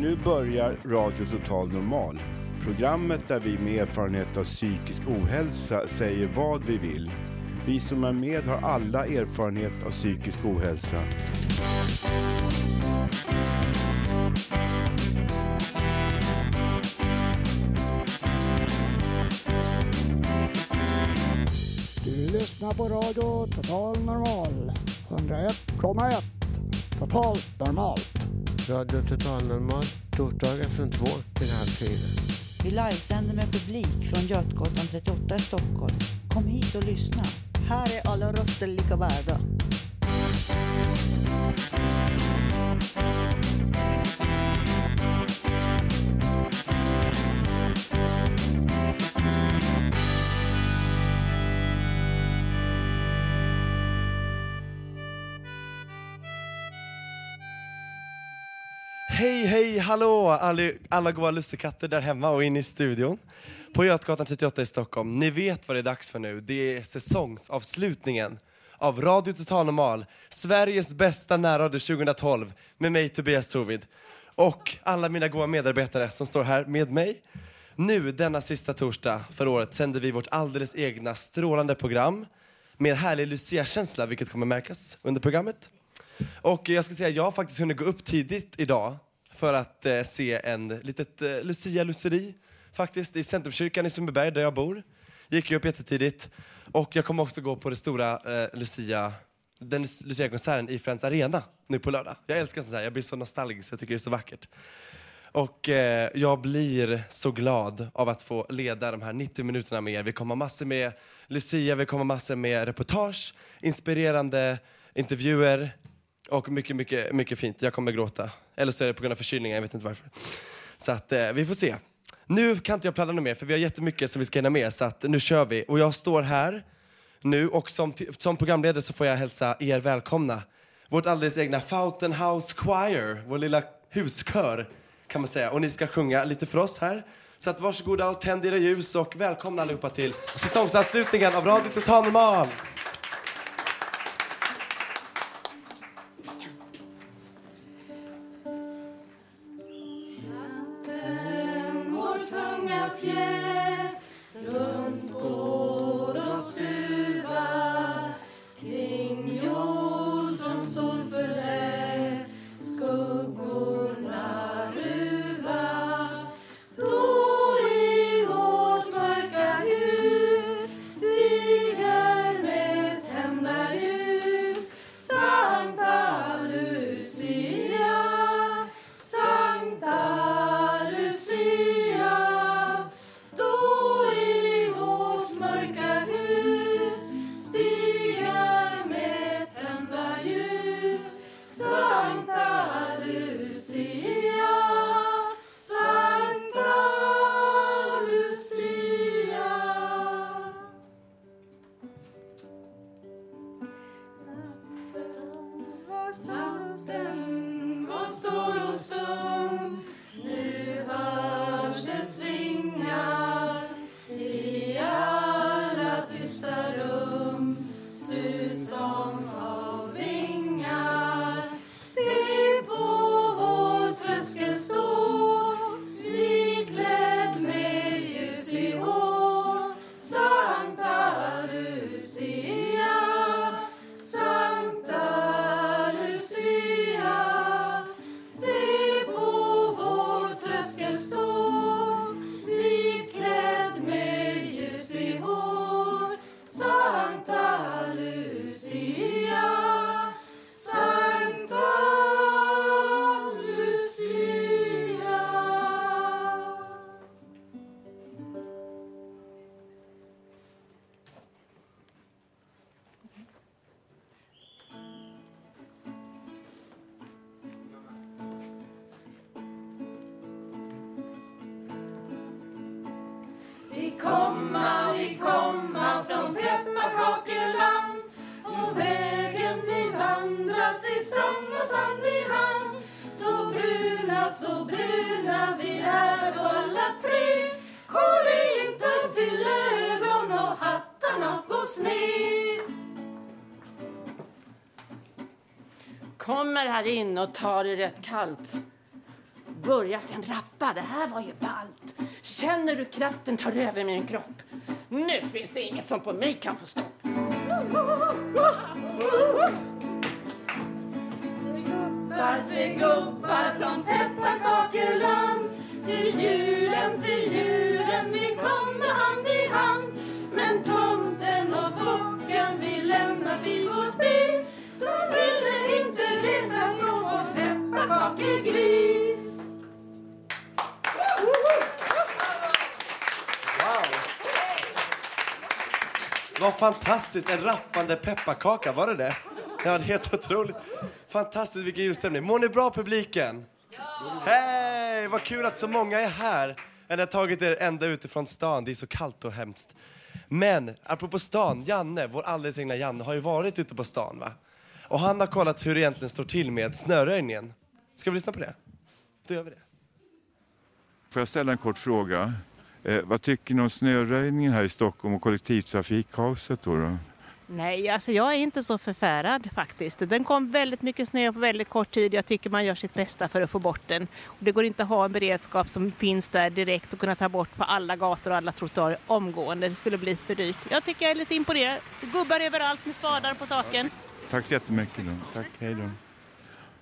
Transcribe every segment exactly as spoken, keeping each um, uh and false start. Nu börjar Radio Totalnormal. Programmet där vi med erfarenhet av psykisk ohälsa säger vad vi vill. Vi som är med har alla erfarenhet av psykisk ohälsa. Du lyssnar på Radio Totalnormal. hundra ett komma ett. Totalt normalt. Radio Totalnormal. Torsdagar från två till halv fyra. Vi livesänder med publik från Götgatan trettioåtta i Stockholm. Kom hit och lyssna. Här är alla röster lika värda. Hej, hej, hallå alla, alla goa lussekatter där hemma och in i studion. På Götgatan trettioåtta i Stockholm. Ni vet vad det är dags för nu. Det är säsongsavslutningen av Radio Totalnormal. Sveriges bästa närradio tjugohundratolv. Med mig Tobias Torvid. Och alla mina goa medarbetare som står här med mig. Nu denna sista torsdag för året sänder vi vårt alldeles egna strålande program. Med härlig Lucia-känsla, vilket kommer märkas under programmet. Och jag ska säga att jag faktiskt hunnit gå upp tidigt idag för att eh, se en litet eh, Lucia-luceri faktiskt i Centrumkyrkan i Sumbaberg där jag bor. Gick jag upp jättetidigt och jag kommer också gå på det stora eh, Lucia, den Lucia-konserten i Friends Arena nu på lördag. Jag älskar sånt här, jag blir så nostalgisk, jag tycker det är så vackert. Och eh, jag blir så glad av att få leda de här nittio minuterna med er. Vi kommer massor med Lucia, vi kommer massor med reportage, inspirerande intervjuer. Och mycket, mycket, mycket fint. Jag kommer gråta. Eller så är det på grund av förkylningar, jag vet inte varför. Så att eh, vi får se. Nu kan inte jag pladdra något mer, för vi har jättemycket som vi ska hinna med. Så att nu kör vi. Och jag står här nu. Och som, t- som programledare så får jag hälsa er välkomna. Vårt alldeles egna Fountainhouse Choir. Vår lilla huskör kan man säga. Och ni ska sjunga lite för oss här. Så att varsågoda och tänd era ljus. Och välkomna allihopa till säsongsavslutningen av Radio Totalnormal. Kommer här in och tar det rätt kallt. Börja sen rappa, det här var ju ballt. Känner du kraften tar över min kropp? Nu finns det inget som på mig kan få stopp. Till gubbar, till gubbar från pepparkakeland. Till julen, till julen, vi kommer hand i hand. Men tomten och bocken vi lämnar vid vår spis. De ville inte resa från vår pepparkakegris. Vad fantastiskt, en rappande pepparkaka, var det det? Ja, det är helt otroligt. Fantastiskt, vilken ljusstämning. Mår ni bra, publiken? Ja! Hej, vad kul att så många är här. Eller har tagit er ända utifrån stan, det är så kallt och hemskt. Men, apropå stan, Janne, vår alldeles egna Janne, har ju varit ute på stan, va? Och han har kollat hur det egentligen står till med snöröjningen. Ska vi lyssna på det? Då gör vi det. Får jag ställa en kort fråga? Eh, vad tycker ni om snöröjningen här i Stockholm och kollektivtrafikkaoset då, då? Nej, alltså jag är inte så förfärad faktiskt. Den kom väldigt mycket snö på väldigt kort tid. Jag tycker man gör sitt bästa för att få bort den. Och det går inte att ha en beredskap som finns där direkt och kunna ta bort på alla gator och alla trottoarer omgående. Det skulle bli för dyrt. Jag tycker jag är lite imponerad. Gubbar överallt med spadar på taken. Tack så jättemycket då. Tack, hej då.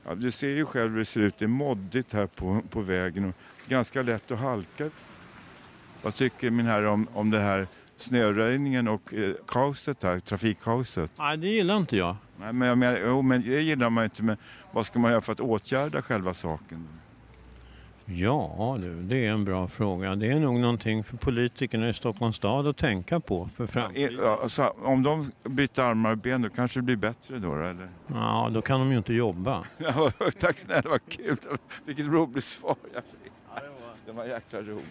Ja, du ser ju själv hur det ser ut. Det är moddigt här på, på vägen och ganska lätt att halka. Vad tycker min herre om, om det här snöröjningen och eh, kaoset här, trafikkaoset? Nej, det gillar inte jag. Nej, men jag menar, jo, men det gillar man inte, men vad ska man göra för att åtgärda själva saken? Ja, du, det är en bra fråga. Det är nog någonting för politikerna i Stockholms stad att tänka på för framtiden. Ja, alltså, om de byter armar och ben, då kanske det blir bättre då, eller? Ja, då kan de ju inte jobba. Ja, tack snälla, det var kul. Vilket roligt svar jag fick. Ja, det var, det var jäkla roligt.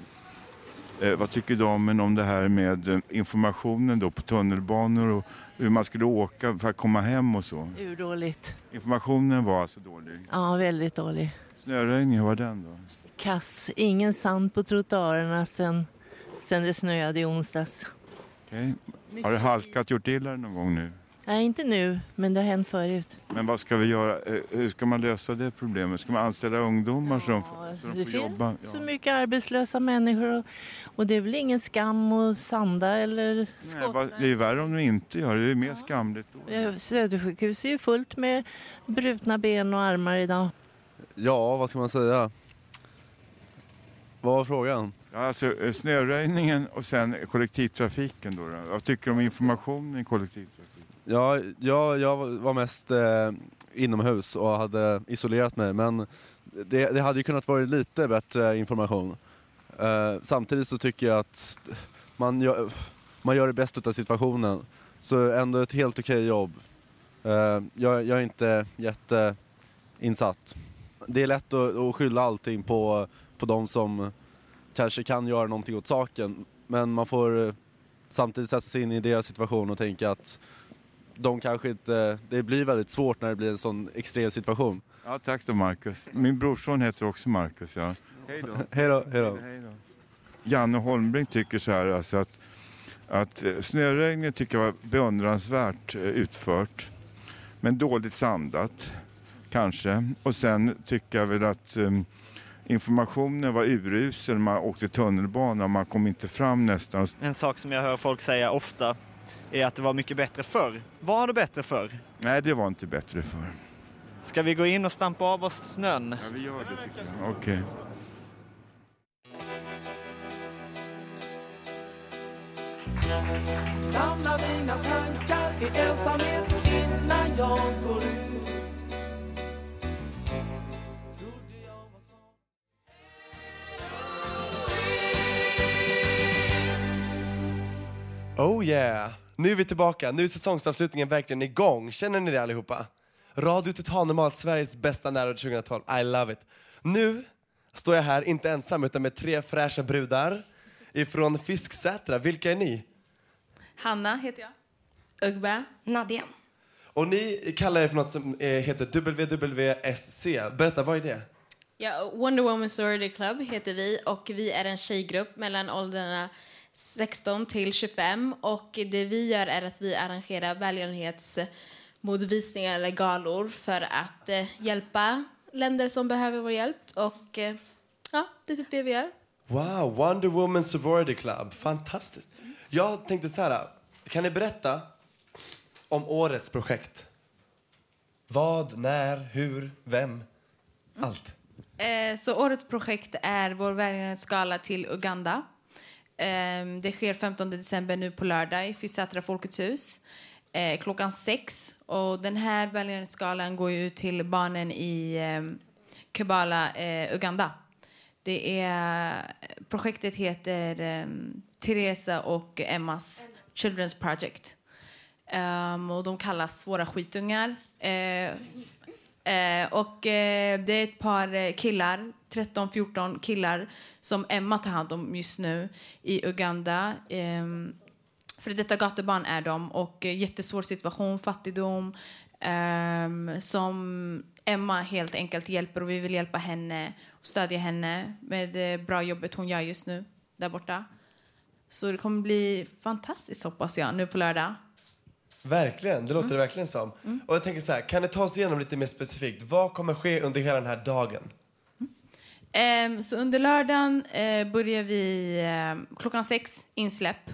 Eh, vad tycker de om det här med informationen då på tunnelbanor och hur man skulle åka för att komma hem och så? Urdåligt. Informationen var alltså dålig? Ja, väldigt dålig. Snöröjningen, hur var den då? Kass. Ingen sand på trottoarerna sen, sen det snöade i onsdags. Okej. Okay. Har du halkat, gjort illa någon gång nu? Nej, inte nu, men det har hänt förut. Men vad ska vi göra? Hur ska man lösa det problemet? Ska man anställa ungdomar ja, som får, så de får jobba? Det finns så mycket arbetslösa människor. Och, och det är väl ingen skam att sanda eller skotta. Nej, vad, det är värre om de inte gör det. Det är mer ja. skamligt då. Södersjukhus är ju fullt med brutna ben och armar idag. Ja, vad ska man säga? Vad var frågan? Alltså snöröjningen och sen kollektivtrafiken då. Vad tycker du om informationen i kollektivtrafiken? Ja, jag, jag var mest eh, inomhus och hade isolerat mig, men det, det hade ju kunnat vara lite bättre information. Eh, samtidigt så tycker jag att man gör, man gör det bästa av situationen. Så ändå ett helt okej jobb. Eh, jag, jag är inte jätteinsatt. Det är lätt att, att skylla allting på, på de som kanske kan göra någonting åt saken. Men man får eh, samtidigt sätta sig in i deras situation och tänka att de kanske inte, det blir väldigt svårt när det blir en sån extrem situation. Ja, tack då Marcus. Min brorson heter också Marcus, ja. Hej då. Hej då, hej då. Janne Holmbring tycker så här alltså att, att snöröjningen tycker jag var beundransvärt utfört. Men dåligt sandat, kanske. Och sen tycker jag väl att um, informationen var urusel. Man åkte tunnelbanan och man kom inte fram nästan. En sak som jag hör folk säga ofta är att det var mycket bättre förr. Var det bättre förr? Nej, det var inte bättre förr. Ska vi gå in och stampa av oss snön? Ja, vi gör det tycker jag. Okej. Okay. Samla dina tankar i ensamhet innan jag går ut. Oh yeah! Nu är vi tillbaka. Nu är säsongsavslutningen verkligen igång. Känner ni det allihopa? Radio Totalnormal, Sveriges bästa närråd tjugohundratolv. I love it. Nu står jag här, inte ensam, utan med tre fräscha brudar ifrån Fisksätra. Vilka är ni? Hanna heter jag. Ugba. Nadia. Och ni kallar er för något som heter W W S C. Berätta, vad är det? Ja, Wonder Woman's Warrior Club heter vi. Och vi är en tjejgrupp mellan åldrarna sexton till tjugofem, och det vi gör är att vi arrangerar välgörenhetsmodvisningar eller galor för att eh, hjälpa länder som behöver vår hjälp och eh, Ja, det är typ det vi är. Wow, Wonder Woman's Sorority Club. Fantastiskt. Jag tänkte så här, kan ni berätta om årets projekt? Vad, när, hur, vem? Allt. Eh, så årets projekt är vår världsskala till Uganda. Eh, det sker femtonde december nu på lördag i Fisksätra Folkets hus. Eh, klockan sex. Och den här världsskalan går ju till barnen i eh, Kibala, eh, Uganda. Det är, projektet heter eh, Teresa och Emmas Children's Project. Um, och de kallas våra skitungar. Eh, eh, och eh, det är ett par killar, tretton fjorton killar, som Emma tar hand om just nu i Uganda. Eh, för detta gatubarn är de, och eh, jättesvår situation, fattigdom, eh, som Emma helt enkelt hjälper, och vi vill hjälpa henne och stödja henne med det bra jobbet hon gör just nu där borta. Så det kommer bli fantastiskt, hoppas jag, nu på lördag. Verkligen, det låter mm. det verkligen som. Mm. Och jag tänker så här, kan ni ta oss igenom lite mer specifikt? Vad kommer ske under hela den här dagen? Mm. Eh, så under lördagen eh, börjar vi eh, klockan sex, insläpp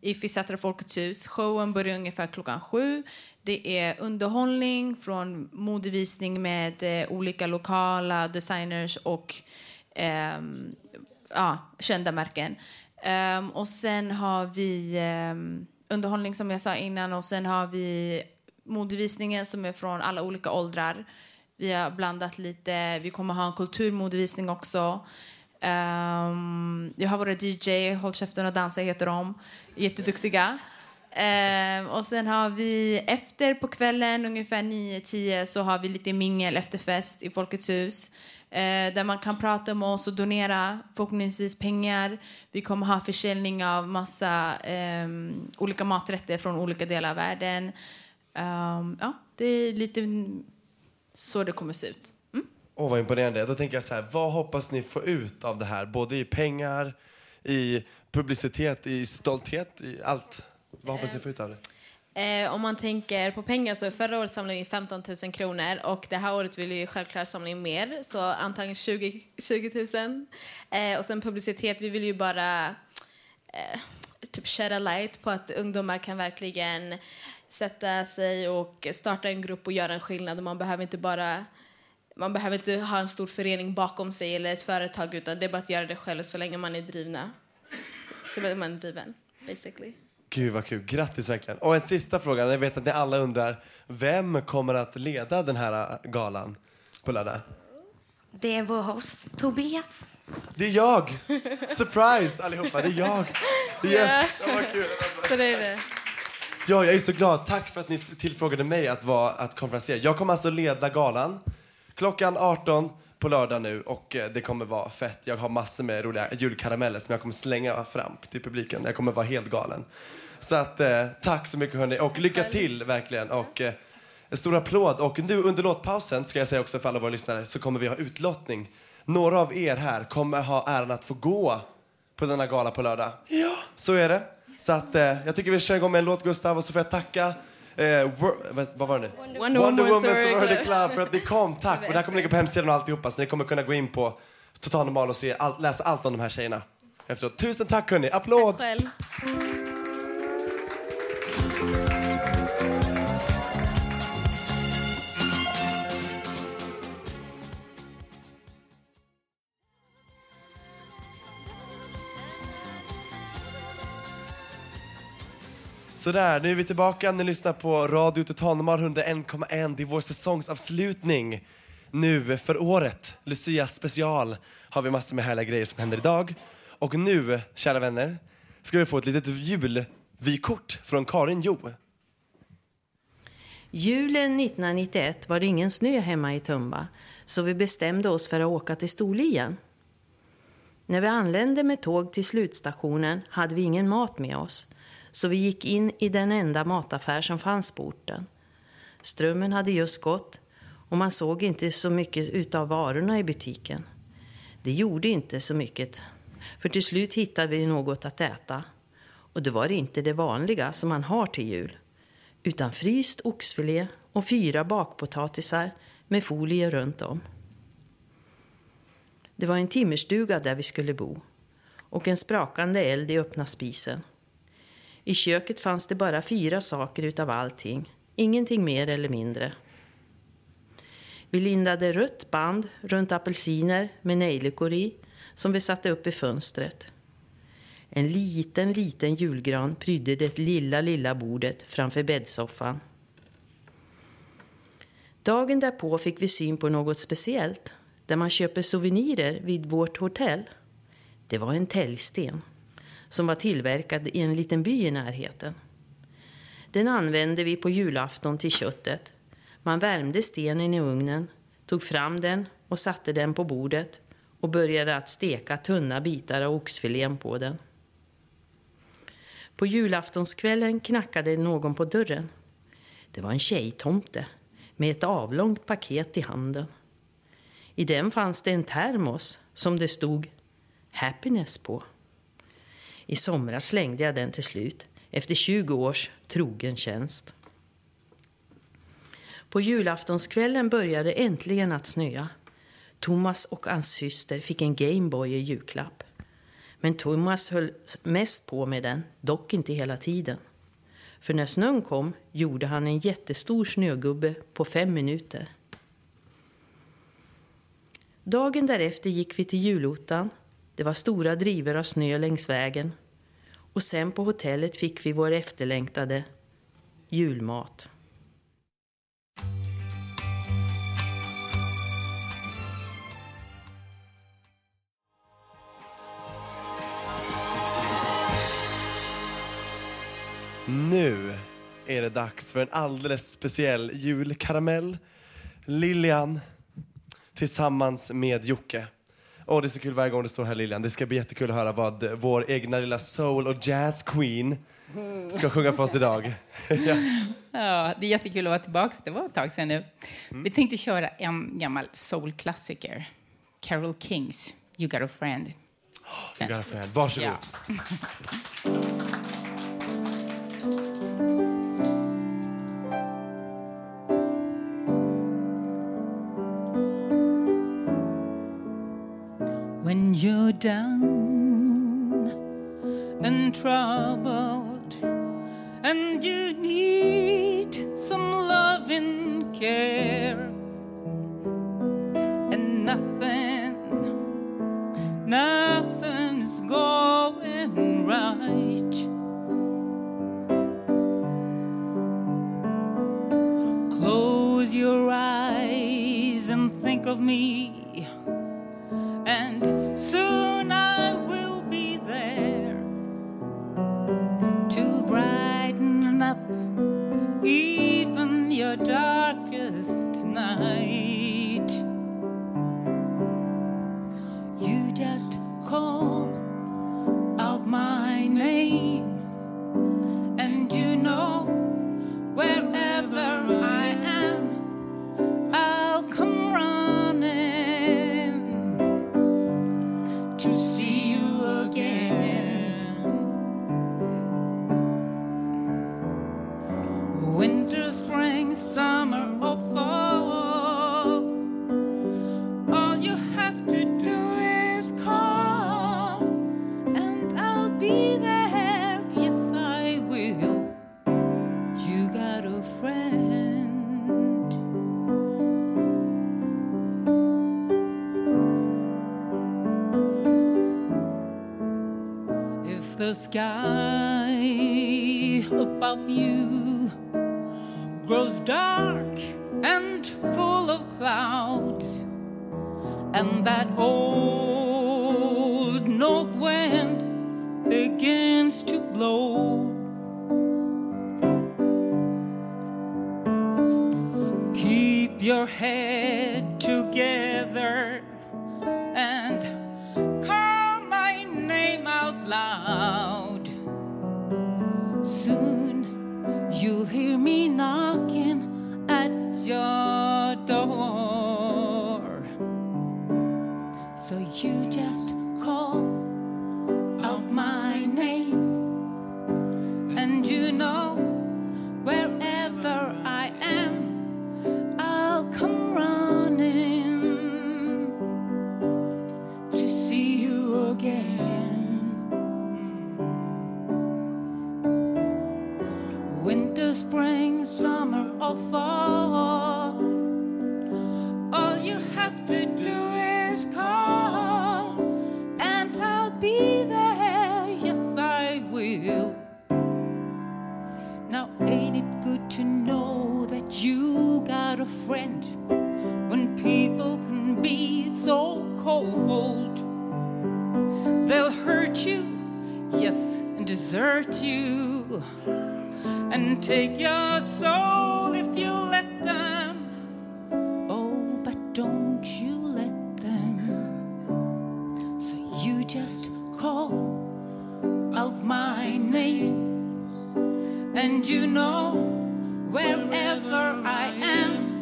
i Fisksätra Folkets hus. Showen börjar ungefär klockan sju. Det är underhållning från modevisning med eh, olika lokala designers och eh, ja, kända märken. Eh, och sen har vi... Eh, underhållning som jag sa innan, och sen har vi modevisningen som är från alla olika åldrar. Vi har blandat lite, vi kommer ha en kulturmodevisning också. Um, jag har våra D J, Håll käften och dansa heter de, jätteduktiga. Um, och sen har vi efter på kvällen ungefär nio tio så har vi lite mingel efter fest i Folkets hus. Där man kan prata med oss och donera förhoppningsvis pengar. Vi kommer ha försäljning av massa um, olika maträtter från olika delar av världen. Um, ja, det är lite så det kommer se ut. Åh, mm. oh, vad imponerande. Då tänker jag så här, vad hoppas ni få ut av det här? Både i pengar, i publicitet, i stolthet, i allt. Vad hoppas ni få ut av det? Eh, om man tänker på pengar, så förra året samlade vi femton tusen kronor, och det här året vill vi självklart samla in mer, så antagligen tjugo tusen. Eh, och sen publicitet, vi vill ju bara eh, typ shed a light på att ungdomar kan verkligen sätta sig och starta en grupp och göra en skillnad. Man behöver inte bara man behöver inte ha en stor förening bakom sig eller ett företag, utan det är bara att göra det själv så länge man är drivna. Så, så blir man driven, basically. Gud vad kul, grattis verkligen. Och en sista fråga, jag vet att ni alla undrar, vem kommer att leda den här galan på lördag? Det är vår host, Tobias. Det är jag! Surprise allihopa, det är jag! Yes, yeah. Det var kul. Så det är det. Ja, jag är så glad, tack för att ni tillfrågade mig att, vara, att konferensera. Jag kommer alltså leda galan klockan arton på lördag nu, och det kommer vara fett. Jag har massor med roliga julkarameller som jag kommer slänga fram till publiken. Jag kommer vara helt galen. Så att eh, tack så mycket hörni, och lycka till verkligen, och eh, en stor applåd. Och nu under låtpausen ska jag säga också, för alla våra lyssnare, så kommer vi ha utlottning. Några av er här kommer ha äran att få gå på denna gala på lördag. Ja. Så är det. Så att eh, jag tycker vi kör igång med en låt, Gustav, och så får jag tacka Eh, wor- vad var det nu? Wonder, Wonder, Wonder Woman's Warrior Club, för att ni kom, tack. Och det här kommer ligga på hemsidan och alltihopa, så ni kommer kunna gå in på Totalnormal och se all- läsa allt om de här tjejerna efteråt. Tusen tack hörni, applåd! Tack själv. Så där, nu är vi tillbaka. Ni lyssnar på Radio Totalnormal hundra en komma ett. Det är vår säsongsavslutning nu för året. Lucia special. Har vi massor med härliga grejer som händer idag. Och nu, kära vänner, ska vi få ett litet julvykort från Karin Jo. Julen nittonhundranittioett var det ingen snö hemma i Tumba, så vi bestämde oss för att åka till Storlien. När vi anlände med tåg till slutstationen hade vi ingen mat med oss, så vi gick in i den enda mataffär som fanns på orten. Strömmen hade just gått och man såg inte så mycket utav varorna i butiken. Det gjorde inte så mycket, för till slut hittade vi något att äta. Och det var inte det vanliga som man har till jul, utan fryst oxfilé och fyra bakpotatisar med folie runt om. Det var en timmerstuga där vi skulle bo. Och en sprakande eld i öppna spisen. I köket fanns det bara fyra saker utav allting. Ingenting mer eller mindre. Vi lindade rött band runt apelsiner med nejlikor i, som vi satte upp i fönstret. En liten, liten julgran prydde det lilla, lilla bordet framför bäddsoffan. Dagen därpå fick vi syn på något speciellt, där man köper souvenirer vid vårt hotell. Det var en täljsten, som var tillverkad i en liten by i närheten. Den använde vi på julafton till köttet. Man värmde stenen i ugnen, tog fram den och satte den på bordet och började att steka tunna bitar av oxfilén på den. På julaftonskvällen knackade någon på dörren. Det var en tjejtomte med ett avlångt paket i handen. I den fanns det en termos som det stod happiness på. I somras slängde jag den till slut efter tjugo års trogen tjänst. På julaftonskvällen började äntligen att snöa. Thomas och hans syster fick en Gameboy i julklapp. Men Thomas höll mest på med den, dock inte hela tiden. För när snön kom gjorde han en jättestor snögubbe på fem minuter. Dagen därefter gick vi till julottan. Det var stora drivor av snö längs vägen. Och sen på hotellet fick vi vår efterlängtade julmat. Nu är det dags för en alldeles speciell julkaramell. Lilian tillsammans med Jocke. Åh, oh, det är så kul varje gång det står här Lilian. Det ska bli jättekul att höra vad vår egna lilla soul- och jazz-queen ska sjunga för oss idag. ja. ja, det är jättekul att vara tillbaka. Det var ett tag sedan nu. Mm. Vi tänkte köra en gammal soul-klassiker. Carole Kings, You Got a Friend. Oh, you got a friend. Varsågod. Ja. When you're down and troubled and you need some love and care and nothing, nothing's going right, close your eyes and think of me. And soon I will be there to brighten up even your darkest night. You just call out my name, and you know wherever I am, I'll come running to see you again. Winter, spring, summer, or fall, all you have to do is call, and I'll be there, yes I will. You got a friend. The sky above you grows dark and full of clouds, and that old north wind begins to blow. Keep your head together and out loud. Soon you'll hear me knocking at your door. So you just call out my name, and you know wherever I am, I'll come running desert you and take your soul if you let them. Oh, but don't you let them. So you just call out my name, and you know wherever I am,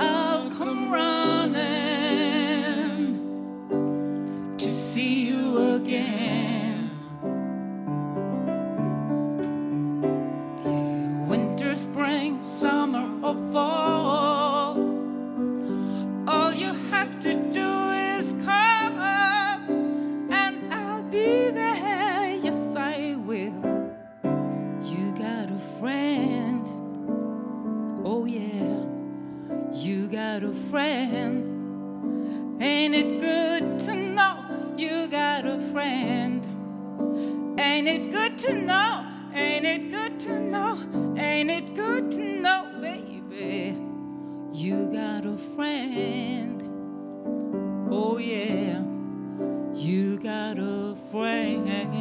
I'll come running to see you again. Spring, summer, or fall, all you have to do is come, and I'll be there, yes I will. You got a friend, oh yeah, you got a friend. Ain't it good to know you got a friend? Ain't it good to know, ain't it good to know, ain't it good to know, baby, you got a friend? Oh yeah, you got a friend.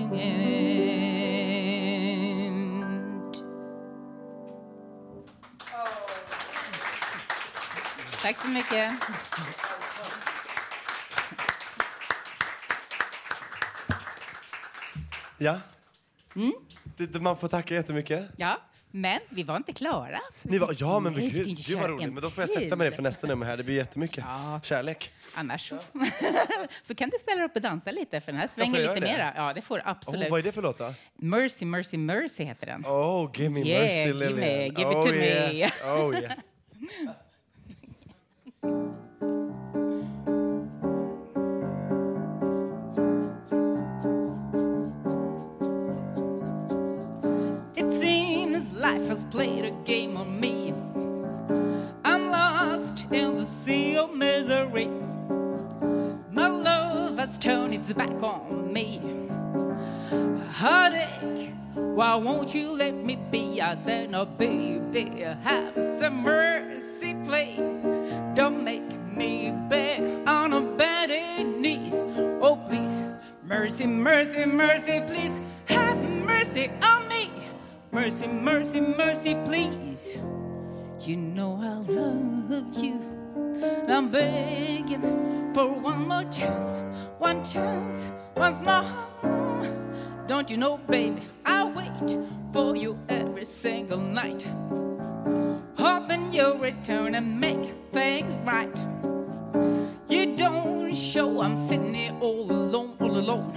Oh. Tack så mycket. Ja, mm. det, man får tacka jättemycket. Ja. Men vi var inte klara. Ni var, ja, men nej, gud, gud vad roligt. Men då får jag sätta mig det för nästa nummer här. Det blir jättemycket ja. Kärlek. Annars så, ja. Så kan du ställa upp och dansa lite. För den här svänger lite det? Mera. Ja, det får absolut. Oh, vad är det för låta? Mercy, Mercy, Mercy heter den. Oh, give me yeah, mercy, Lilian. Give, me, give oh, it to yes. me. Oh, yes. Life has played a game on me. I'm lost in the sea of misery. My love has turned its back on me. Heartache, why won't you let me be? I said, no, baby, have some mercy, please. Don't make me beg on a bended knees. Oh, please, mercy, mercy, mercy, please. Have mercy on me. Mercy, mercy, mercy, please. You know I love you. And I'm begging for one more chance, one chance, once more. Don't you know, baby, I wait for you every single night, hoping you'll return and make things right. You don't show, I'm sitting here all alone, all alone,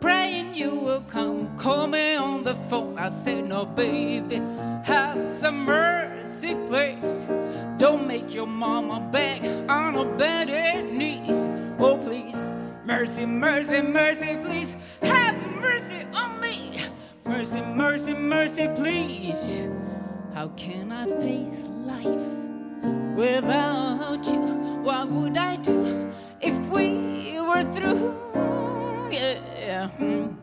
praying you will come, call me on the phone. I said, no, baby, have some mercy, please. Don't make your mama beg on her bended knees. Oh, please, mercy, mercy, mercy, please. Have mercy on me. Mercy, mercy, mercy, please. How can I face life without you? What would I do if we were through? Yeah. Mm.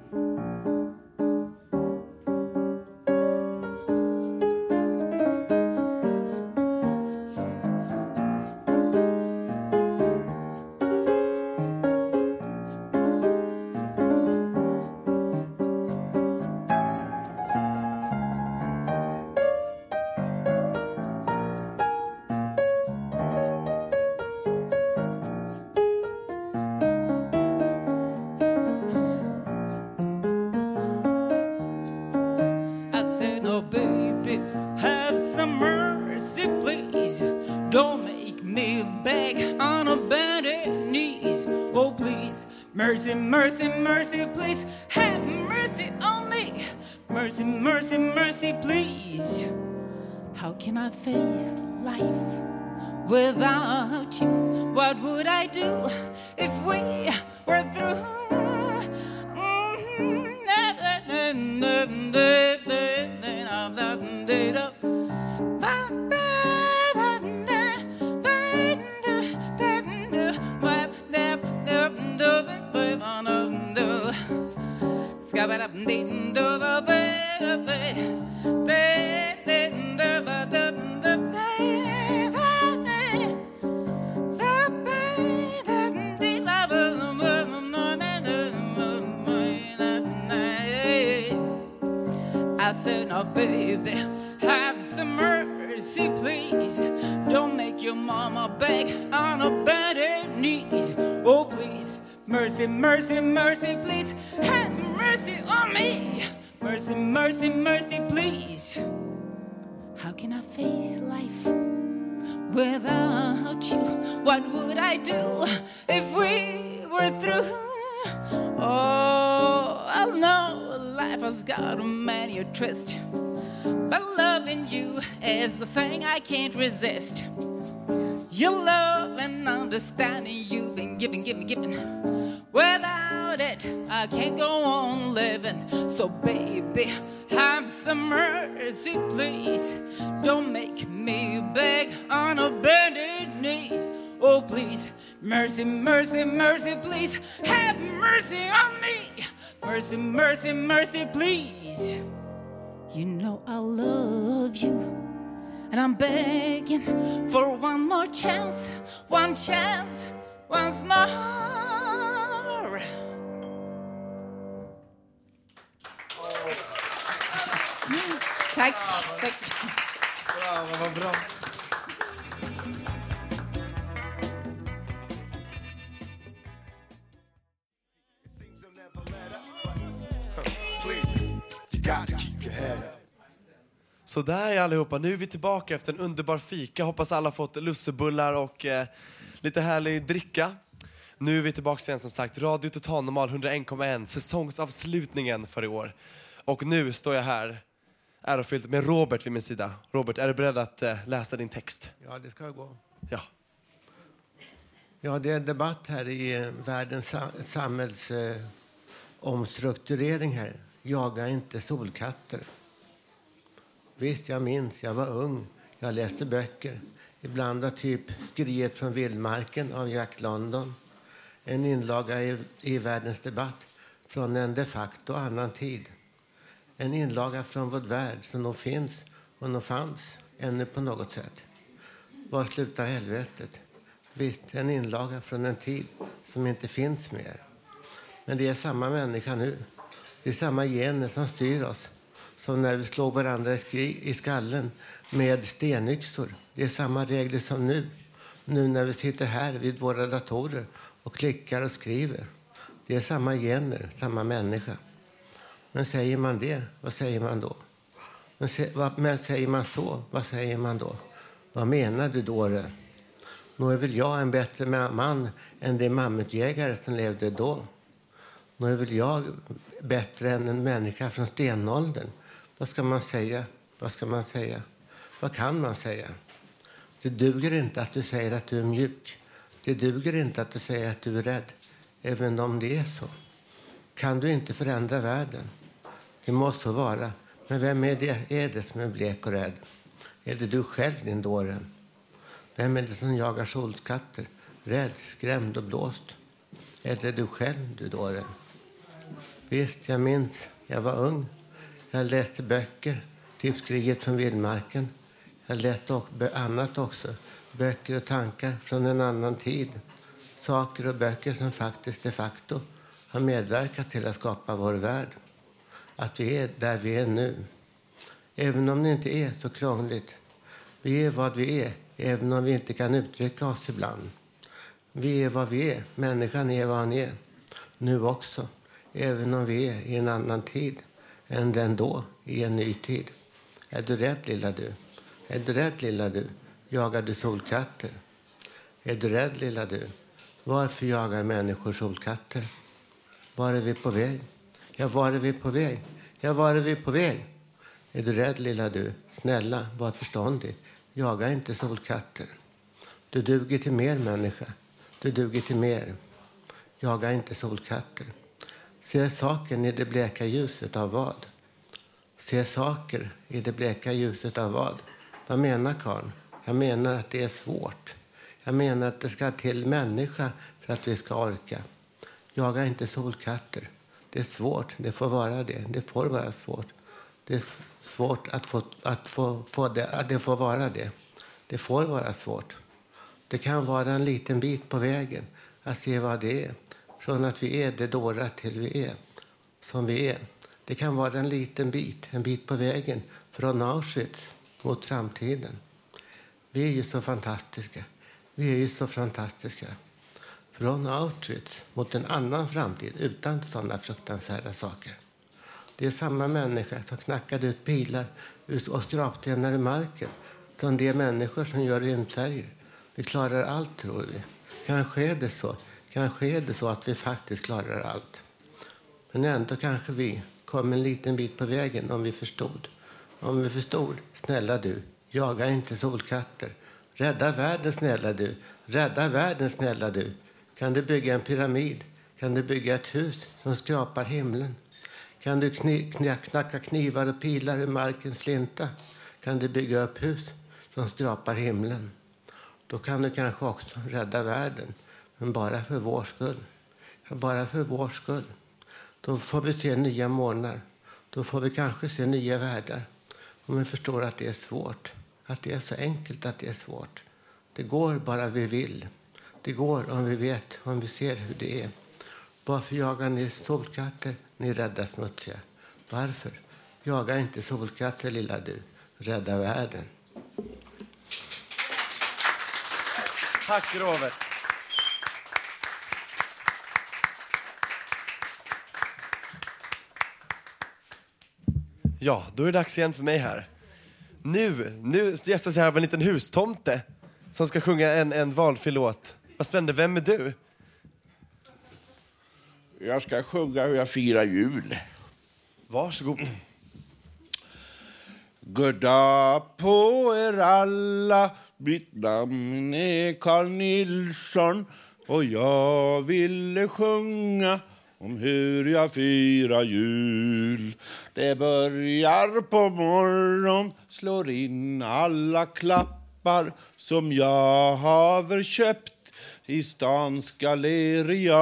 Without you, what would I do if we were through? listen up, baby. Have some mercy, please. Don't make your mama beg on her bended knees. Oh, please, mercy, mercy, mercy, please. Have mercy on me. Mercy, mercy, mercy, please. How can I face life without you? What would I do if we were through? Oh, I know life has got many a twist, but loving you is the thing I can't resist. Your love and understanding you've been giving, giving, giving. Without it, I can't go on living. So baby, have some mercy, please. Don't make me beg on a bended knees. Oh, please, mercy, mercy, mercy, please. Have mercy on me. Mercy, mercy, mercy, please. You know I love you, and I'm begging for one more chance, one chance, once more. Tack, tack. Bra, vad bra. Så där allihopa, nu är vi tillbaka efter en underbar fika. Hoppas alla fått lussebullar och eh, lite härlig dricka. Nu är vi tillbaka igen som sagt. Radio Totalnormal hundra en komma ett, säsongsavslutningen för i år. Och nu står jag här ärofyllt med Robert vid min sida. Robert, är du beredd att eh, läsa din text? Ja, det ska jag gå. Ja. Ja, det är en debatt här i världens sam- samhälls eh, omstrukturering här. Jaga inte solkatter. Visst, jag minns. Jag var ung. Jag läste böcker. Ibland var typ Griet från vildmarken av Jack London. En inlaga i, i världens debatt från en de facto annan tid. En inlaga från vår värld som nog finns och nog fanns ännu på något sätt. Var slutar helvetet? Visst, en inlaga från en tid som inte finns mer. Men det är samma människa nu. Det är samma gener som styr oss. Som när vi slog varandra i skallen med stenyxor. Det är samma regler som nu. Nu när vi sitter här vid våra datorer och klickar och skriver. Det är samma gener, samma människa. Men säger man det, vad säger man då? Men, se, vad, men säger man så, vad säger man då? Vad menar du då? Det? Nu är väl jag en bättre man än de mammutjägare som levde då. Nu är väl jag bättre än en människa från stenåldern. Vad ska man säga? Vad ska man säga? Vad kan man säga? Det duger inte att du säger att du är mjuk. Det duger inte att du säger att du är rädd. Även om det är så. Kan du inte förändra världen? Det måste vara. Men vem är det, är det som är blek och rädd? Är det du själv, din dåre? Vem är det som jagar solskatter? Rädd, skrämd och blåst. Är det du själv, du dåre? Visst, jag minns. Jag var ung. Jag läste böcker, typ Kriget från vildmarken. Jag läste annat också. Böcker och tankar från en annan tid. Saker och böcker som faktiskt de facto har medverkat till att skapa vår värld. Att vi är där vi är nu. Även om det inte är så krångligt. Vi är vad vi är, även om vi inte kan uttrycka oss ibland. Vi är vad vi är. Människan är vad han är. Nu också. Även om vi är i en annan tid än den då, i en ny tid. Är du rädd, lilla du? Är du rädd, lilla du? Jagar du solkatter? Är du rädd, lilla du? Varför jagar människor solkatter? Var är vi på väg? Ja, var är vi på väg? Ja, var är vi på väg? Är du rädd, lilla du? Snälla, var förståndig. Jaga inte solkatter. Du duger till mer, människa. Du duger till mer. Jaga inte solkatter. Se saken i det bleka ljuset av vad? Se saker i det bleka ljuset av vad? Vad menar Karl? Jag menar att det är svårt. Jag menar att det ska till människa för att vi ska orka. Jaga inte solkatter. Det är svårt. Det får vara det. Det får vara svårt. Det är svårt att få, att få, få det. Att det får vara det. Det får vara svårt. Det kan vara en liten bit på vägen att se vad det är. Från att vi är det dåra till vi är som vi är. Det kan vara en liten bit, en bit på vägen från Auschwitz mot framtiden. Vi är ju så fantastiska. Vi är ju så fantastiska. Från Auschwitz mot en annan framtid utan sådana fruktansvärda saker. Det är samma människa som knackade ut pilar och skraptenar i marken som det är människor som gör rymdfärger. Vi klarar allt, tror vi. Kanske är det så. Kanske är det så att vi faktiskt klarar allt. Men ändå kanske vi kom en liten bit på vägen om vi förstod. Om vi förstod, snälla du, jaga inte solkatter. Rädda världen, snälla du. Rädda världen, snälla du. Kan du bygga en pyramid? Kan du bygga ett hus som skrapar himlen? Kan du kni- kn- knacka knivar och pilar i markens slinta? Kan du bygga upp hus som skrapar himlen? Då kan du kanske också rädda världen. Men bara för vår skull. Bara för vår skull. Då får vi se nya månader. Då får vi kanske se nya världar. Och vi förstår att det är svårt. Att det är så enkelt att det är svårt. Det går bara vi vill. Det går om vi vet, om vi ser hur det är. Varför jagar ni solkatter? Ni rädda smutsiga. Varför? Jaga inte solkatter, lilla du. Rädda världen. Tack, Robert. Ja, då är det dags igen för mig här. Nu, nu gästas jag här av en liten hustomte som ska sjunga en, en valfri låt. Vad spännande, vem är du? Jag ska sjunga hur jag firar jul. Varsågod. Goddag på er alla. Mitt namn är Carl Nilsson och jag ville sjunga om hur jag firar jul. Det börjar på morgon, slår in alla klappar som jag har köpt i stans galleria.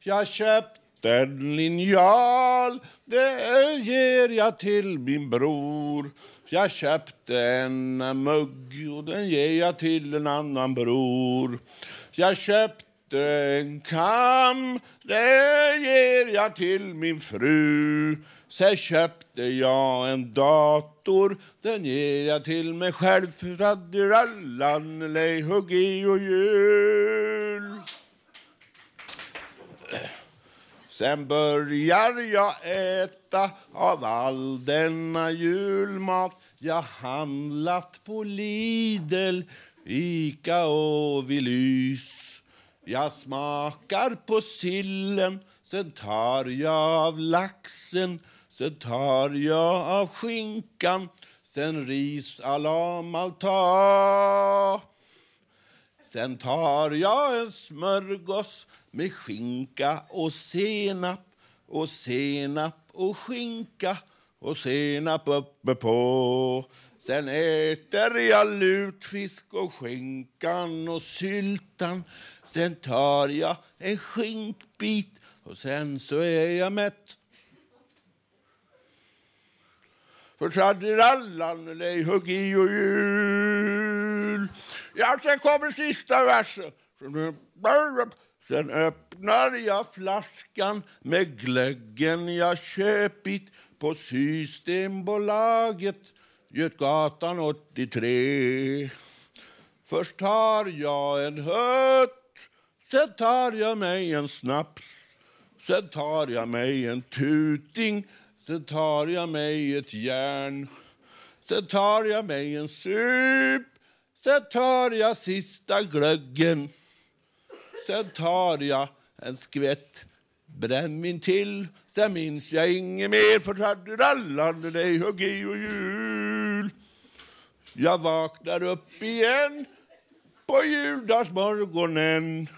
Jag köpte en linjal, det ger jag till min bror. Jag köpte en mugg och den ger jag till en annan bror. Jag köpte en kam, det ger jag till min fru. Sen köpte jag en dator, den ger jag till mig själv. För att det är allan, lej, huggi och jul. Sen börjar jag äta av all denna julmat jag handlat på Lidl, Ica och Willys. Jag smakar på sillen, sen tar jag av laxen, sen tar jag av skinkan, sen ris à la Malta. Sen tar jag en smörgås med skinka och senap, och senap och skinka och senap uppe på. Sen äter jag lutfisk och skinkan och syltan. Sen tar jag en skinkbit och sen så är jag mätt. För tradirallan, lej, huggi och jul. Ja, sen kommer sista versen. Sen öppnar jag flaskan med glöggen jag köpit på Systembolaget. Götgatan åttiotre. Först tar jag en hött, sen tar jag mig en snaps, sen tar jag mig en tuting, sen tar jag mig ett järn, sen tar jag mig en sup, sen tar jag sista glöggen, sen tar jag en skvätt brännvin till, sen minns jag inget mer för tradirallande dig, huggi och jul. Jag vaknar upp igen på juldagsmorgonen.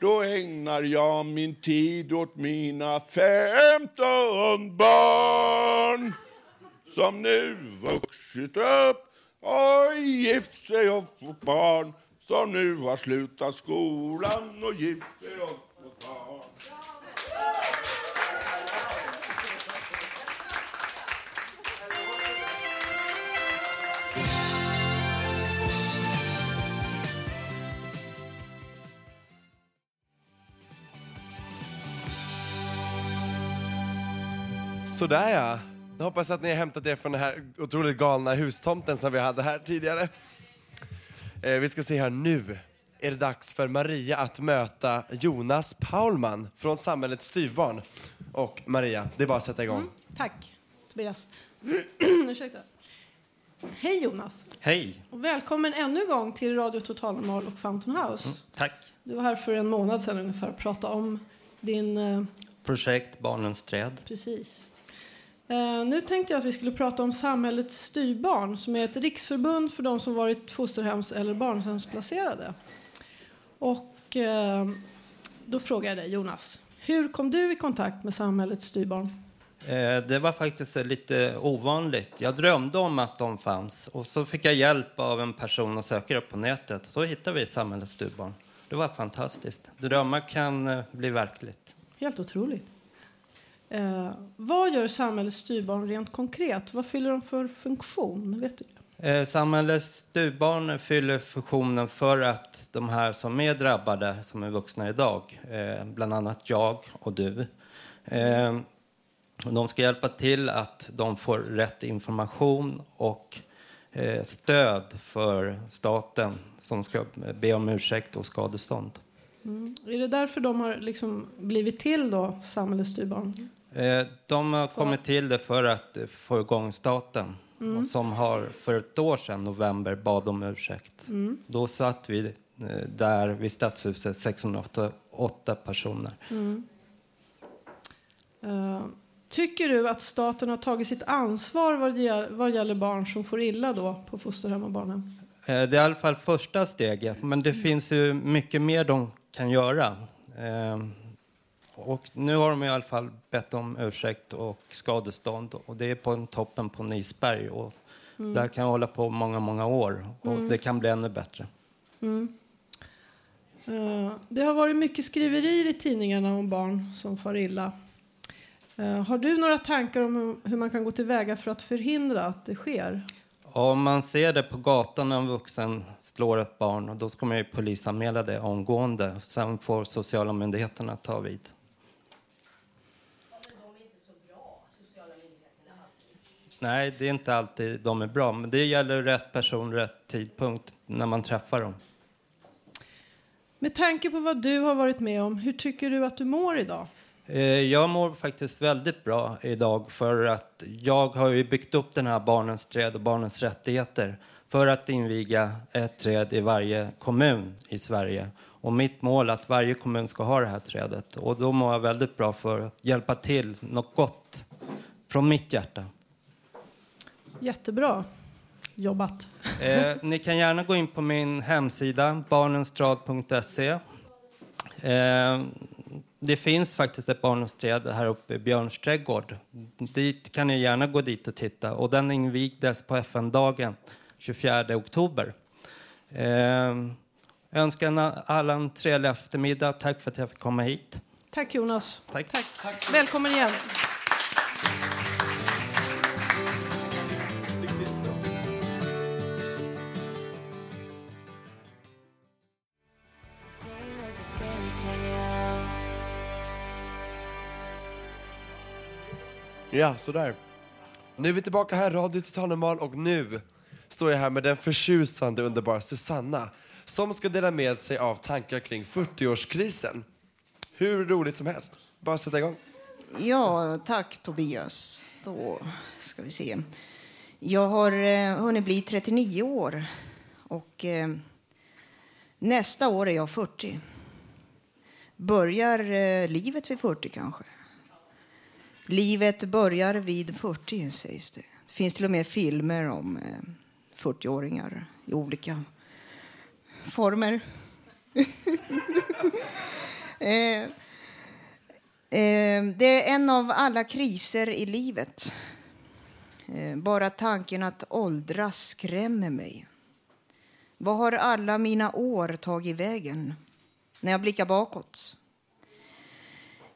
Då ägnar jag min tid åt mina femton barn som nu vuxit upp och gift sig och fått barn, som nu har slutat skolan och gift sig och fått barn. Sådär ja. Jag hoppas att ni har hämtat er från den här otroligt galna hustomten som vi hade här tidigare. Eh, vi ska se här nu. Är det dags för Maria att möta Jonas Paulman från Samhällets Styvbarn. Och Maria, det är bara att sätta igång. Mm, tack, Tobias. Ursäkta. Hej Jonas. Hej. Och välkommen ännu en gång till Radio Totalnormal och Fountainhouse. Mm, tack. Du var här för en månad sedan ungefär och pratade om din... Eh... Projekt Barnens träd. Precis. Uh, nu tänkte jag att vi skulle prata om Samhällets Styvbarn, som är ett riksförbund för de som varit fosterhems- eller barnhemsplacerade. Och uh, då frågar jag dig, Jonas. Hur kom du i kontakt med Samhällets Styvbarn? Uh, det var faktiskt lite ovanligt. Jag drömde om att de fanns. Och så fick jag hjälp av en person att söka upp på nätet. Så hittade vi Samhällets Styvbarn. Det var fantastiskt. Drömmar kan uh, bli verkligt. Helt otroligt. Eh, vad gör Samhällets Styvbarn rent konkret? Vad fyller de för funktion? Vet du? Eh, Samhällets Styvbarn fyller funktionen för att de här som är drabbade, som är vuxna idag, eh, bland annat jag och du, eh, de ska hjälpa till att de får rätt information och eh, stöd för staten som ska be om ursäkt och skadestånd. Mm. Är det därför de har liksom blivit till då, Samhällets Styvbarn? Eh, de har för... kommit till det för att få igång staten. Mm. Och som har för ett år sedan, november, bad om ursäkt. Mm. Då satt vi eh, där vid stadshuset sexhundraåtta personer. Mm. Eh, tycker du att staten har tagit sitt ansvar vad, gäll- vad gäller barn som får illa då på fosterhem och barnhem? Eh, det är i alla fall första steget. Men det mm. finns ju mycket mer de kan göra. Eh, och nu har de i alla fall bett om ursäkt och skadestånd. Och det är på en toppen på Nisberg. Och mm. där kan jag hålla på många, många år. Och mm. det kan bli ännu bättre. Mm. Eh, det har varit mycket skriverier i tidningarna om barn som far illa. Eh, har du några tankar om hur man kan gå tillväga för att förhindra att det sker? Om man ser det på gatan när en vuxen slår ett barn, och då ska man ju polisanmäla det omgående. Sen får sociala myndigheterna ta vid. Men de är inte så bra, sociala myndigheterna alltid. Nej, det är inte alltid de är bra. Men det gäller rätt person, rätt tidpunkt när man träffar dem. Med tanke på vad du har varit med om, hur tycker du att du mår idag? Jag mår faktiskt väldigt bra idag för att jag har ju byggt upp den här barnens träd och barnens rättigheter för att inviga ett träd i varje kommun i Sverige. Och mitt mål är att varje kommun ska ha det här trädet. Och då mår jag väldigt bra för att hjälpa till något gott från mitt hjärta. Jättebra jobbat. Eh, ni kan gärna gå in på min hemsida barnenstrad punkt se. Eh, Det finns faktiskt ett barnhemsträd här uppe i Björns trädgård. Dit kan ni gärna gå dit och titta. Och den invigdes på F N-dagen tjugofjärde oktober. Eh, önskar alla en trevlig eftermiddag. Tack för att jag fick komma hit. Tack Jonas. Tack. Tack. Tack. Välkommen igen. Ja, sådär. Nu är vi tillbaka här, Radio Totalnormal, och nu står jag här med den förtjusande, underbara Susanna som ska dela med sig av tankar kring fyrtioårskrisen. Hur roligt som helst. Bara sätta igång. Ja, tack Tobias. Då ska vi se. Jag har eh, hunnit bli trettionio år och eh, nästa år är jag fyrtio. Börjar eh, livet vid fyrtio kanske? Livet börjar vid fyrtio, sägs det. Det finns till och med filmer om fyrtioåringar i olika former. eh, eh, det är en av alla kriser i livet. Eh, bara tanken att åldras skrämmer mig. Vad har alla mina år tagit vägen när jag blickar bakåt?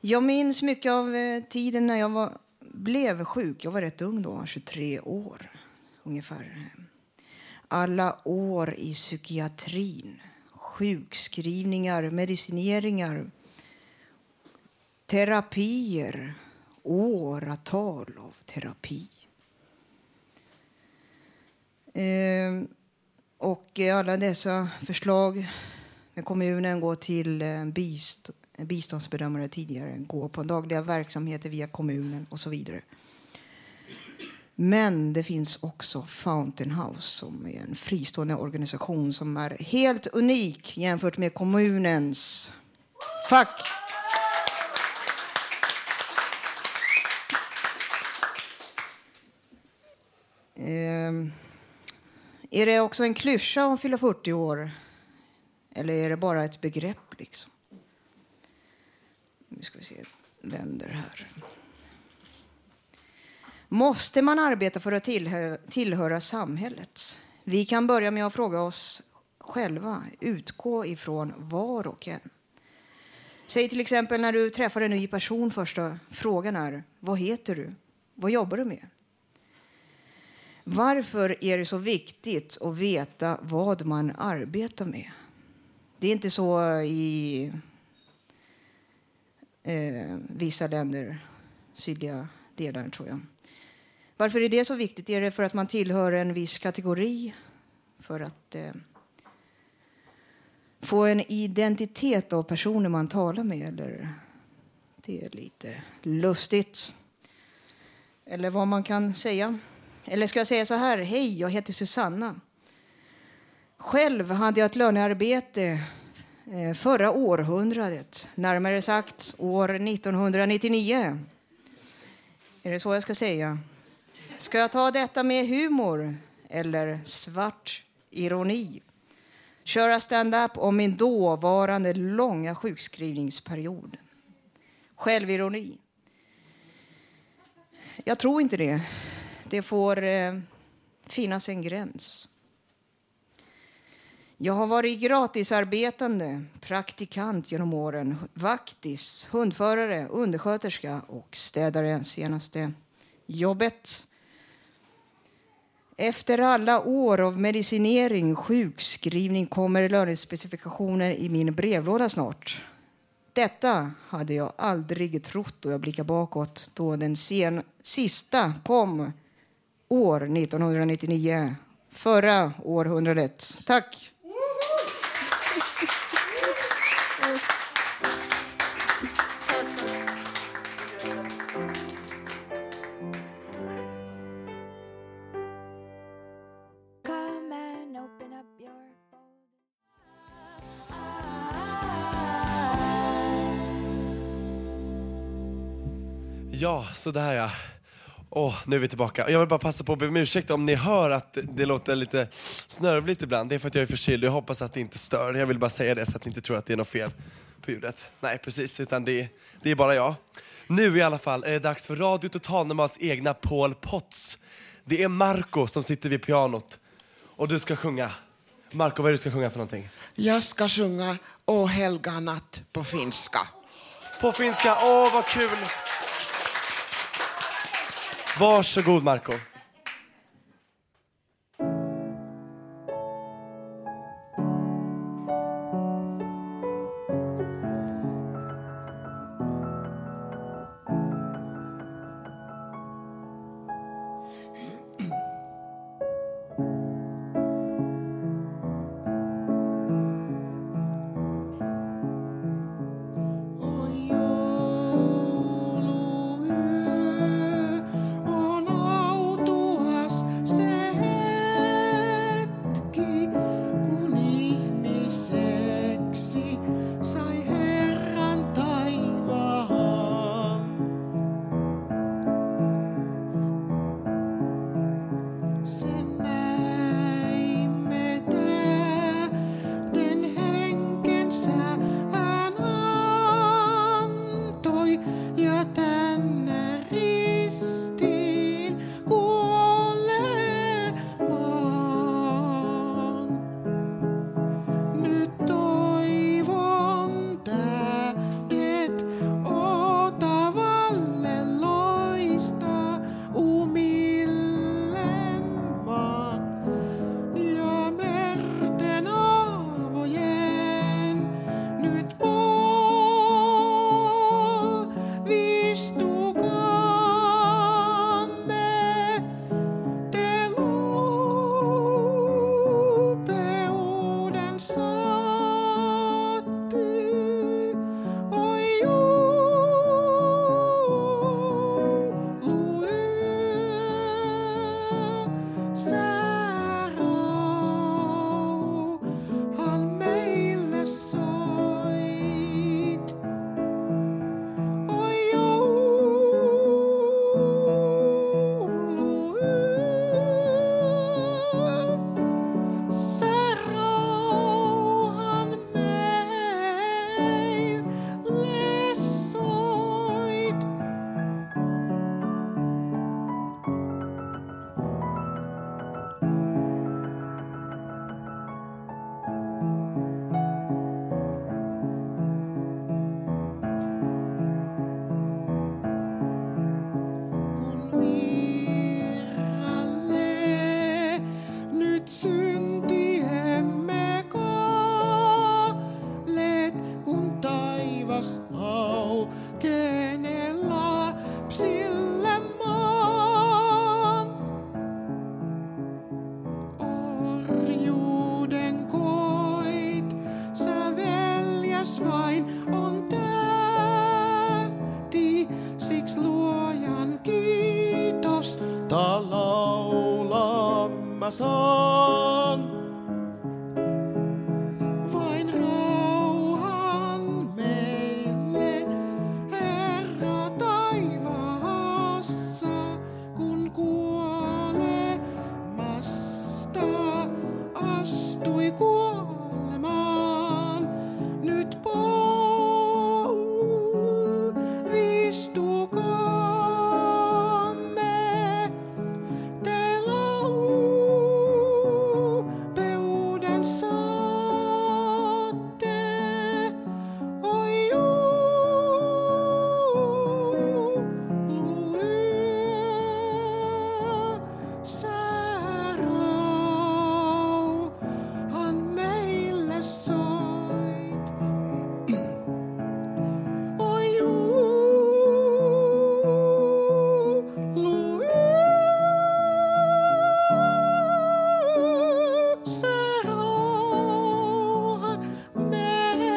Jag minns mycket av tiden när jag var, blev sjuk. Jag var rätt ung då, tjugotre år ungefär. Alla år i psykiatrin. Sjukskrivningar, medicineringar, terapier, åratal av terapi. Eh, och alla dessa förslag med kommunen går till bist- biståndsbedömare tidigare, går på dagliga verksamheter via kommunen och så vidare. Men det finns också Fountainhouse som är en fristående organisation som är helt unik jämfört med kommunens. Fuck! Eh, är det också en klyscha om fylla fyrtio år? Eller är det bara ett begrepp liksom? Nu ska vi se, vänder här. Måste man arbeta för att tillhöra, tillhöra samhället? Vi kan börja med att fråga oss själva. Utgå ifrån var och en. Säg till exempel när du träffar en ny person, första frågan är: vad heter du? Vad jobbar du med? Varför är det så viktigt att veta vad man arbetar med? Det är inte så i eh, vissa länder, sydliga delar tror jag. Varför är det så viktigt? Är det för att man tillhör en viss kategori? För att eh, få en identitet av personer man talar med? Eller? Det är lite lustigt. Eller vad man kan säga. Eller ska jag säga så här: hej, jag heter Susanna. Själv hade jag ett lönearbete eh, förra århundradet. Närmare sagt år nittonhundranittionio. Är det så jag ska säga? Ska jag ta detta med humor eller svart ironi? Köra stand-up om min dåvarande långa sjukskrivningsperiod? Självironi? Jag tror inte det. Det får eh, finnas en gräns. Jag har varit gratisarbetande, praktikant genom åren, vaktis, hundförare, undersköterska och städare senaste jobbet. Efter alla år av medicinering, sjukskrivning kommer lönespecifikationer i min brevlåda snart. Detta hade jag aldrig trott och jag blickar bakåt då den sen- sista kom år nittonhundranittionio, förra århundradet. Tack! Ja, sådär ja. Åh, oh, nu är vi tillbaka. Jag vill bara passa på att be om ursäkt om ni hör att det låter lite snörvligt ibland. Det är för att jag är förkyld. Jag hoppas att det inte stör. Jag vill bara säga det så att ni inte tror att det är något fel på ljudet. Nej, precis. Utan det, det är bara jag. Nu i alla fall är det dags för Radio Totalnormals egna Paul Potts. Det är Marco som sitter vid pianot. Och du ska sjunga. Marco, vad är du ska sjunga för någonting? Jag ska sjunga Å helga natt på finska. På finska? Åh, oh, vad kul! Varsågod, Marco. Vain rauhan meille, Herra taivaassa, kun kuolemasta astui kuolemaan. Nyt polvistukaamme te laupeuden saatte. Oi juhluyö, sä rauhan meille soit. Oi juhluyö, sä rauhan meille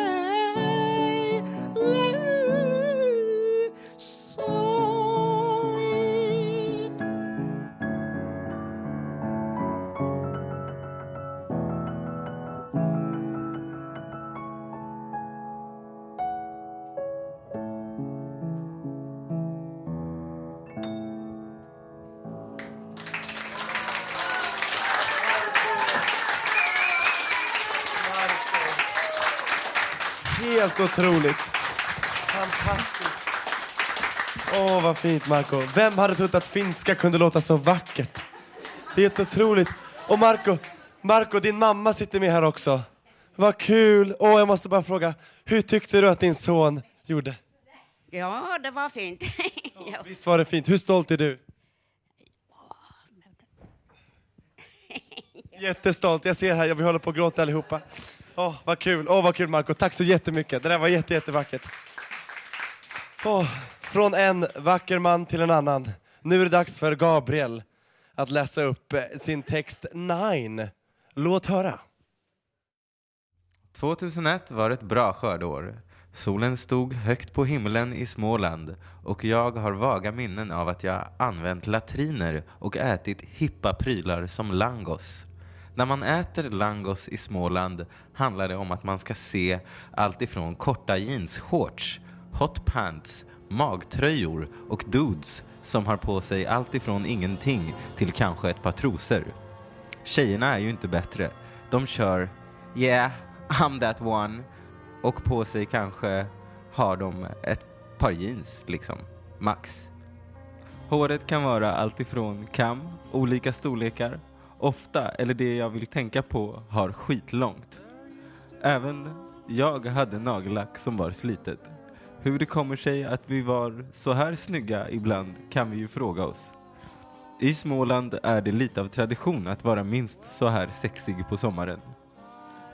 soit. Helt otroligt. Fantastiskt. Åh, vad fint, Marco. Vem hade trott att finska kunde låta så vackert? Det är helt otroligt. Och Marco, Marco, din mamma sitter med här också. Vad kul. Åh, jag måste bara fråga. Hur tyckte du att din son gjorde? Ja, det var fint. Ja. Visst var det fint. Hur stolt är du? Jättestolt. Jag ser här, jag vill hålla på och gråta allihopa. Åh, oh, vad kul. Åh, oh, vad kul, Marco. Tack så jättemycket. Det där var jätte, jättevackert. Åh, från en vacker man till en annan. Nu är det dags för Gabriel att läsa upp eh, sin text Nine. Låt höra. tjugohundraett var ett bra skördeår. Solen stod högt på himlen i Småland och jag har vaga minnen av att jag använt latriner och ätit hippa prylar som langos. När man äter langos i Småland handlar det om att man ska se allt ifrån korta jeansshorts, hot pants, magtröjor och dudes som har på sig allt ifrån ingenting till kanske ett par trosor. Tjejerna är ju inte bättre. De kör "Yeah, I'm that one" och på sig kanske har de ett par jeans liksom, max. Håret kan vara allt ifrån kam, olika storlekar. Ofta, eller det jag vill tänka på, har skitlångt. Även jag hade nagellack som var slitet. Hur det kommer sig att vi var så här snygga ibland kan vi ju fråga oss. I Småland är det lite av tradition att vara minst så här sexig på sommaren.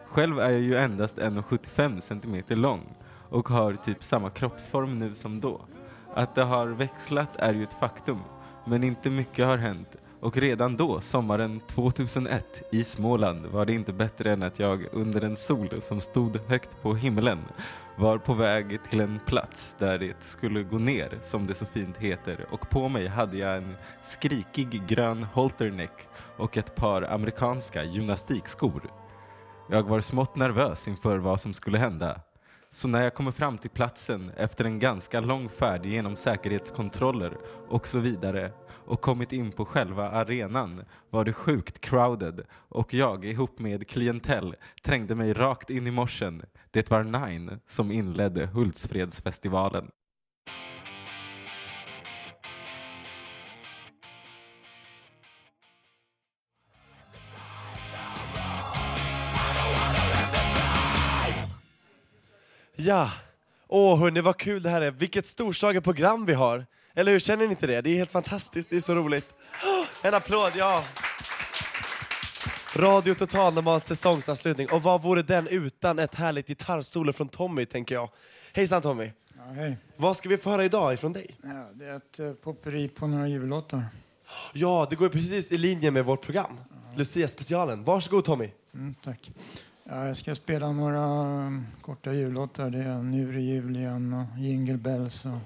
Själv är jag ju endast en komma sjuttiofem centimeter lång och har typ samma kroppsform nu som då. Att det har växlat är ju ett faktum, men inte mycket har hänt. Och redan då, sommaren tjugohundraett, i Småland var det inte bättre än att jag under en sol som stod högt på himlen var på väg till en plats där det skulle gå ner, som det så fint heter. Och på mig hade jag en skrikig grön halterneck och ett par amerikanska gymnastikskor. Jag var smått nervös inför vad som skulle hända. Så när jag kommer fram till platsen efter en ganska lång färd genom säkerhetskontroller och så vidare och kommit in på själva arenan var det sjukt crowded och jag ihop med klientell trängde mig rakt in i morsen. Det var Nine som inledde Hultsfredsfestivalen. Ja, åh hörni, vad kul det här är. Vilket storslaget program vi har. Eller hur, känner ni inte det? Det är helt fantastiskt, det är så roligt. En applåd, ja. Radio Totalnormals säsongsavslutning. Och vad vore den utan ett härligt gitarrsolo från Tommy, tänker jag. Hejsan Tommy. Ja, hej. Vad ska vi få höra idag ifrån dig? Ja, det är ett eh, popperi på några jullåtar. Ja, det går ju precis i linje med vårt program. Ja. Lucia-specialen. Varsågod Tommy. Mm, tack. Ja, jag ska spela några korta jullåtar. Det är Nu är det jul igen och Jingle Bells. Och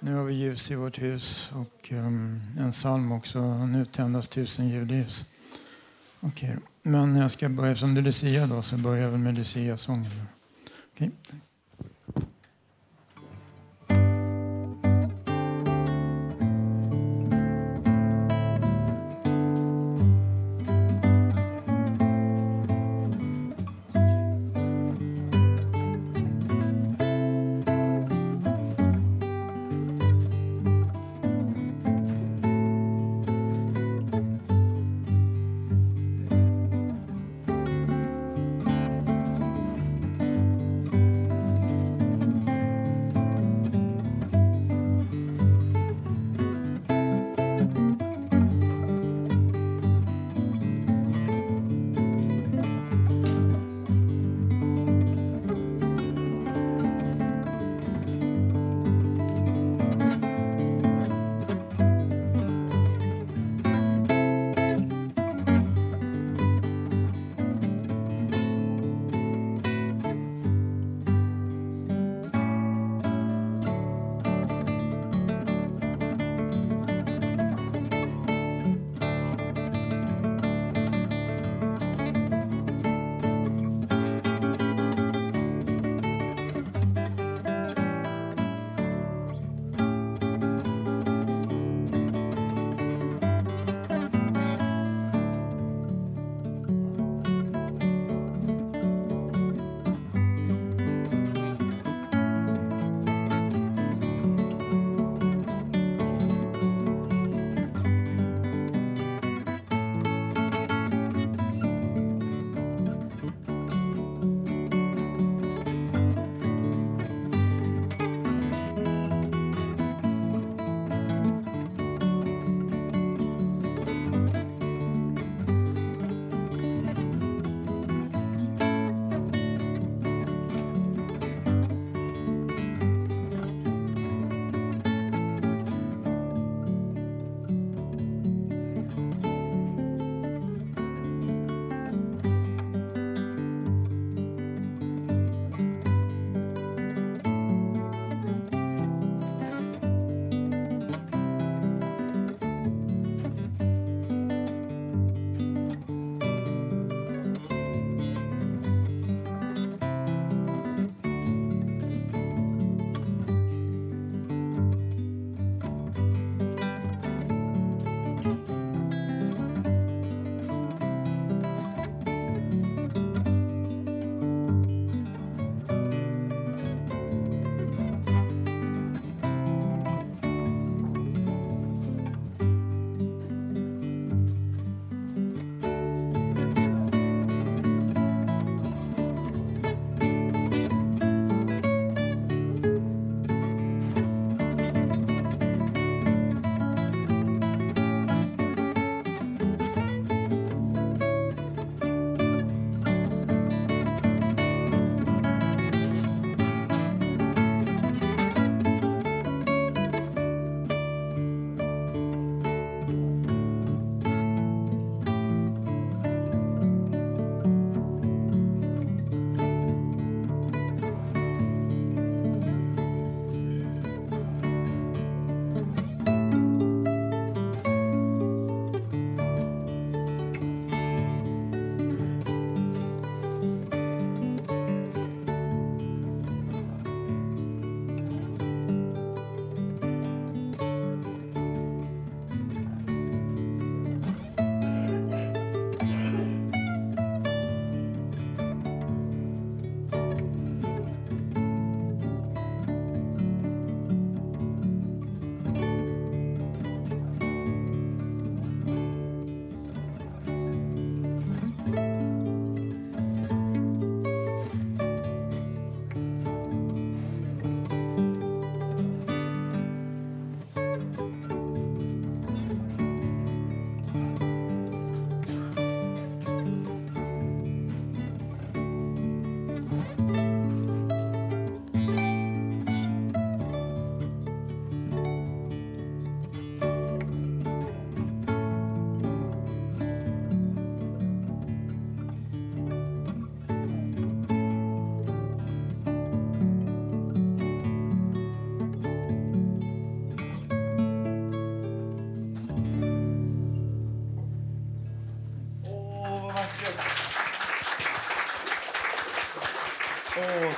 Nu har vi ljus i vårt hus och um, en psalm också. Nu tändas tusen julljus. Okej, okay. Men jag ska börja, eftersom det är Lucia då, så börjar vi med Lucia-sången. Okej, okay.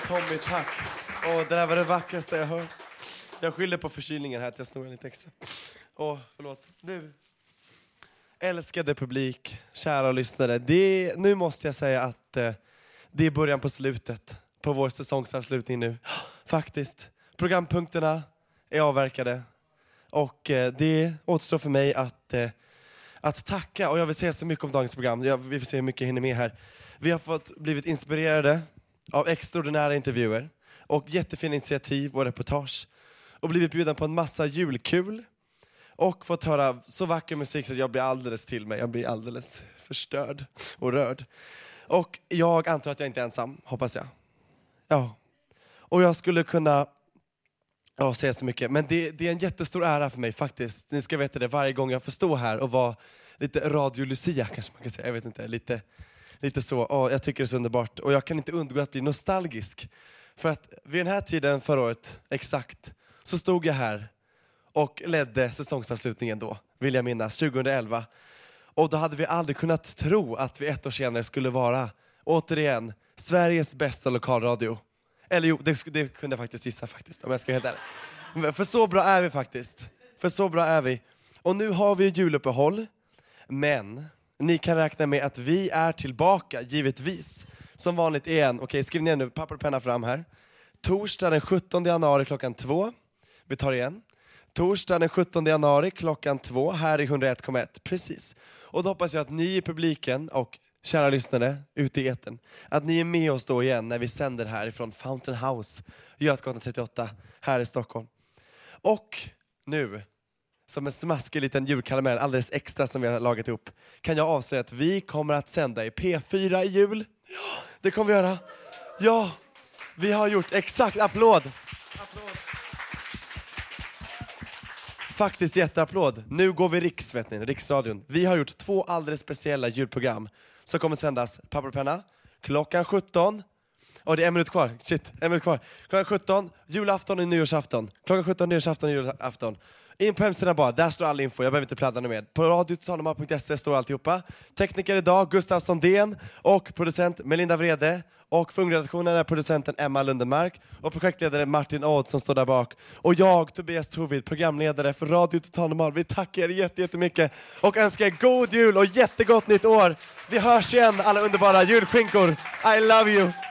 Tommy, tack. Åh, det där var det vackraste jag hört. Jag skyller på förkylningen här att jag snor en lite extra. Åh, förlåt. Nu. Älskade publik, kära lyssnare. Det, nu måste jag säga att eh, det är början på slutet. På vår säsongsavslutning nu. Faktiskt. Programpunkterna är avverkade. Och eh, det återstår för mig att... Eh, Att tacka, och jag vill säga så mycket om dagens program. Jag, vi får se hur mycket jag hinner med här. Vi har fått blivit inspirerade av extraordinära intervjuer och jättefina initiativ och reportage. Och blivit bjuden på en massa julkul. Och fått höra så vacker musik så att jag blir alldeles till mig. Jag blir alldeles förstörd och rörd. Och jag antar att jag inte är ensam, hoppas jag. Ja. Och jag skulle kunna... Ja, säger så mycket. Men det, det är en jättestor ära för mig faktiskt. Ni ska veta det varje gång jag får stå här och vara lite Radio Lucia kanske man kan säga. Jag vet inte. Lite, lite så. Ja, jag tycker det är så underbart. Och jag kan inte undgå att bli nostalgisk. För att vid den här tiden förra året, exakt, så stod jag här och ledde säsongsavslutningen då, vill jag minnas, tjugoelva. Och då hade vi aldrig kunnat tro att vi ett år senare skulle vara, återigen, Sveriges bästa lokalradio. Eller jo, det, det kunde jag faktiskt gissa faktiskt, om jag ska vara helt ärlig. För så bra är vi faktiskt. För så bra är vi. Och nu har vi juluppehåll. Men ni kan räkna med att vi är tillbaka, givetvis. Som vanligt igen. Okej, skriv ner nu, papper och penna fram här. Torsdag den sjuttonde januari klockan två. Vi tar igen. Torsdag den sjuttonde januari klockan två. Här i hundraett komma ett. Precis. Och då hoppas jag att ni i publiken och... kära lyssnare ute i etern, att ni är med oss då igen när vi sänder här från Fountainhouse, Götgatan trettioåtta här i Stockholm. Och nu, som en smaskig liten julkaramell alldeles extra som vi har lagat upp, kan jag avslöja att vi kommer att sända i P fyra i jul. Ja, det kommer vi göra. Ja, vi har gjort exakt. Applåd. Applåd. Faktiskt jätteapplåd. Nu går vi riks, vet ni, Riksradion. Vi har gjort två alldeles speciella julprogram som kommer sändas, papper och penna, klockan sjutton. Och det är en minut kvar. Shit, en minut kvar. Klockan sjutton, julafton och nyårsafton. Klockan sjutton, nyårsafton och julafton. In på hemsidan bara, där står all info. Jag behöver inte pladda nu med. På radio totalnormal punkt se står alltihopa. Tekniker idag, Gustav Sondén. Och producent Melinda Vrede. Och fungredaktionen är producenten Emma Lundemark. Och projektledare Martin Åd som står där bak. Och jag, Tobias Torvid, programledare för Radio Totalnormal. Vi tackar er jätte, jättemycket. Och önskar god jul och jättegott nytt år. Vi hörs igen, alla underbara julskinkor. I love you.